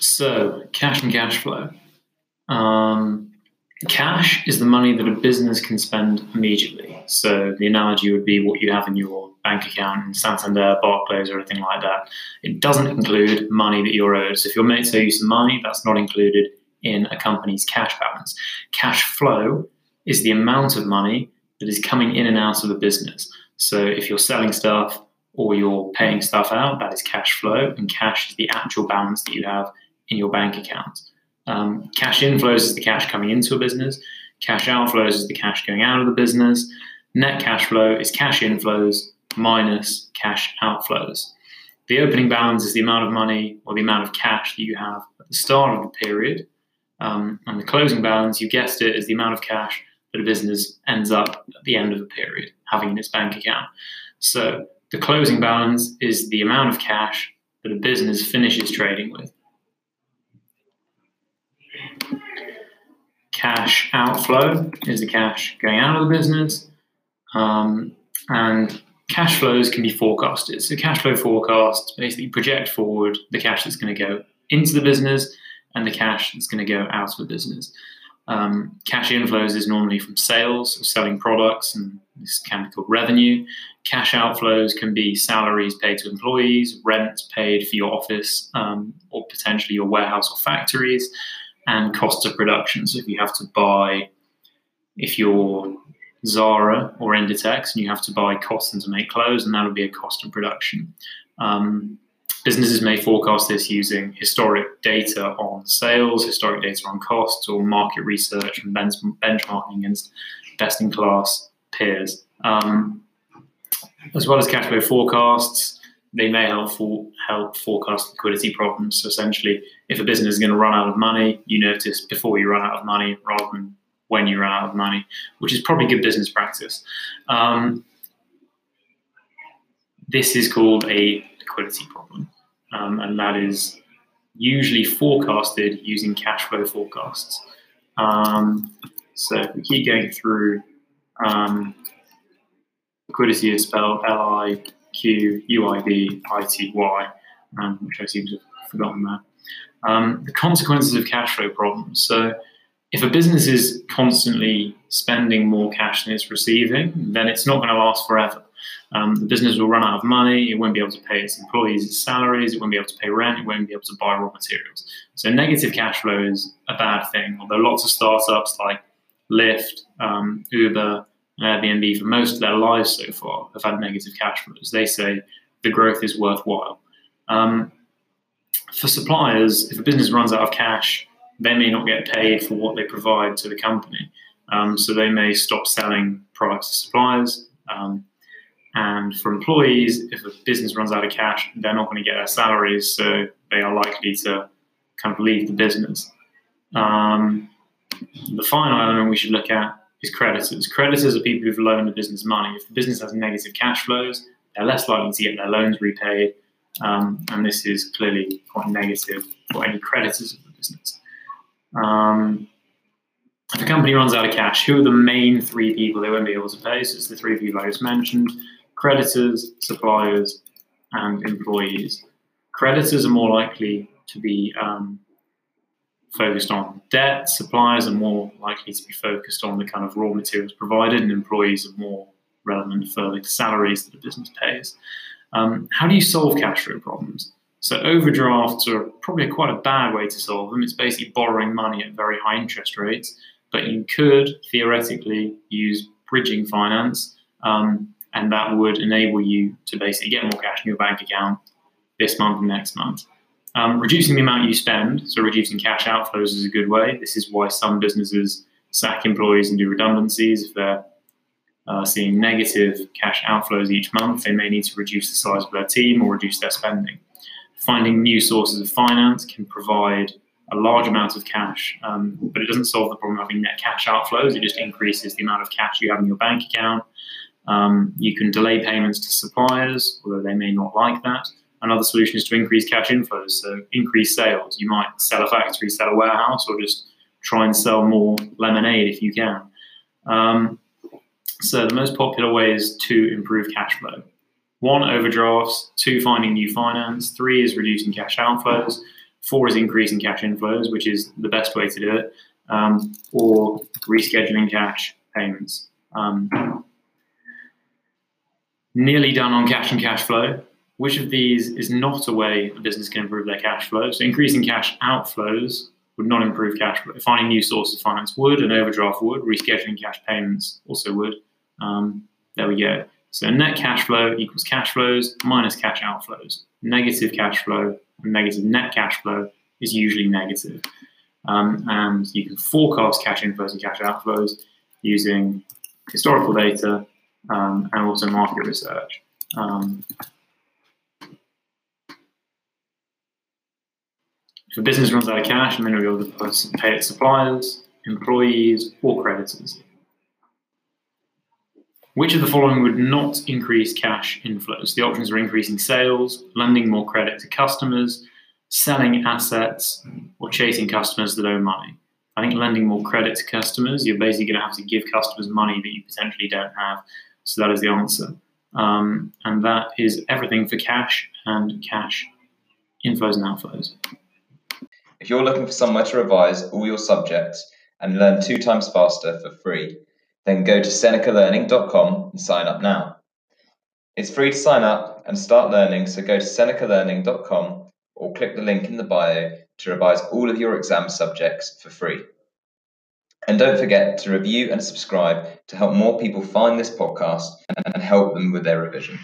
So cash and cash flow. Cash is the money that a business can spend immediately. So the analogy would be what you have in your bank account in Santander, Barclays, or anything like that. It doesn't include money that you're owed. So if your mates owe you some money, that's not included in a company's cash balance. Cash flow is the amount of money that is coming in and out of the business. So if you're selling stuff or you're paying stuff out, that is cash flow, and cash is the actual balance that you have in your bank account. Cash inflows is the cash coming into a business. Cash outflows is the cash going out of the business. Net cash flow is cash inflows minus cash outflows. The opening balance is the amount of money or the amount of cash that you have at the start of the period. And the closing balance, you guessed it, is the amount of cash that a business ends up at the end of the period having in its bank account. So the closing balance is the amount of cash that a business finishes trading with. Cash outflow is the cash going out of the business. And cash flows can be forecasted. So cash flow forecasts basically project forward the cash that's going to go into the business and the cash that's going to go out of the business. Cash inflows is normally from sales, or selling products, and this can be called revenue. Cash outflows can be salaries paid to employees, rent paid for your office, or potentially your warehouse or factories, and costs of production. So if you have to buy, if you're Zara or Inditex, and you have to buy cotton to make clothes, and that'll be a cost of production. Businesses may forecast this using historic data on sales, historic data on costs, or market research and benchmarking against best-in-class peers. As well as cash flow forecasts, they may help forecast liquidity problems. So essentially, if a business is going to run out of money, you notice before you run out of money rather than when you run out of money, which is probably good business practice. This is called a liquidity problem, and that is usually forecasted using cash flow forecasts. So if we keep going through, liquidity is spelled L-I-Q-U-I-D-I-T-Y, which I seem to have forgotten there. The consequences of cash flow problems. So if a business is constantly spending more cash than it's receiving, then it's not going to last forever. The business will run out of money, it won't be able to pay its employees its salaries, it won't be able to pay rent, it won't be able to buy raw materials. So negative cash flow is a bad thing, although lots of startups like Lyft, Uber, and Airbnb for most of their lives so far have had negative cash flows. They say the growth is worthwhile. For suppliers, if a business runs out of cash, they may not get paid for what they provide to the company. So they may stop selling products to suppliers. And for employees, if a business runs out of cash, they're not going to get their salaries, so they are likely to kind of leave the business. The final element we should look at is creditors. Creditors are people who've loaned the business money. If the business has negative cash flows, they're less likely to get their loans repaid, and this is clearly quite negative for any creditors of the business. If a company runs out of cash, who are the main three people they won't be able to pay? So it's the three people I just mentioned: creditors, suppliers, and employees. Creditors are more likely to be focused on debt, suppliers are more likely to be focused on the kind of raw materials provided, and employees are more relevant for the salaries that the business pays. How do you solve cash flow problems? So overdrafts are probably quite a bad way to solve them. It's basically borrowing money at very high interest rates, but you could theoretically use bridging finance, and that would enable you to basically get more cash in your bank account this month and next month. Reducing the amount you spend, so reducing cash outflows is a good way. This is why some businesses sack employees and do redundancies. If they're seeing negative cash outflows each month, they may need to reduce the size of their team or reduce their spending. Finding new sources of finance can provide a large amount of cash, but it doesn't solve the problem of having net cash outflows. It just increases the amount of cash you have in your bank account. You can delay payments to suppliers, although they may not like that. Another solution is to increase cash inflows, so increase sales. You might sell a factory, sell a warehouse, or just try and sell more lemonade if you can. So the most popular ways to improve cash flow: 1, overdrafts; 2, finding new finance; 3 is reducing cash outflows; Four is increasing cash inflows, which is the best way to do it, or rescheduling cash payments. Nearly done on cash and cash flow. Which of these is not a way a business can improve their cash flow? So increasing cash outflows would not improve cash flow. Finding new sources of finance would, an overdraft would, rescheduling cash payments also would. There we go. So net cash flow equals cash flows minus cash outflows. Negative cash flow and negative net cash flow is usually negative. And you can forecast cash inflows and cash outflows using historical data and also market research. If a business runs out of cash, then we'll be able to pay its suppliers, employees, or creditors. Which of the following would not increase cash inflows? The options are increasing sales, lending more credit to customers, selling assets, or chasing customers that owe money. I think lending more credit to customers, you're basically going to have to give customers money that you potentially don't have. So that is the answer. And that is everything for cash and cash inflows and outflows. If you're looking for somewhere to revise all your subjects and learn 2 times faster for free, then go to SenecaLearning.com and sign up now. It's free to sign up and start learning, so go to SenecaLearning.com or click the link in the bio to revise all of your exam subjects for free. And don't forget to review and subscribe to help more people find this podcast and help them with their revision.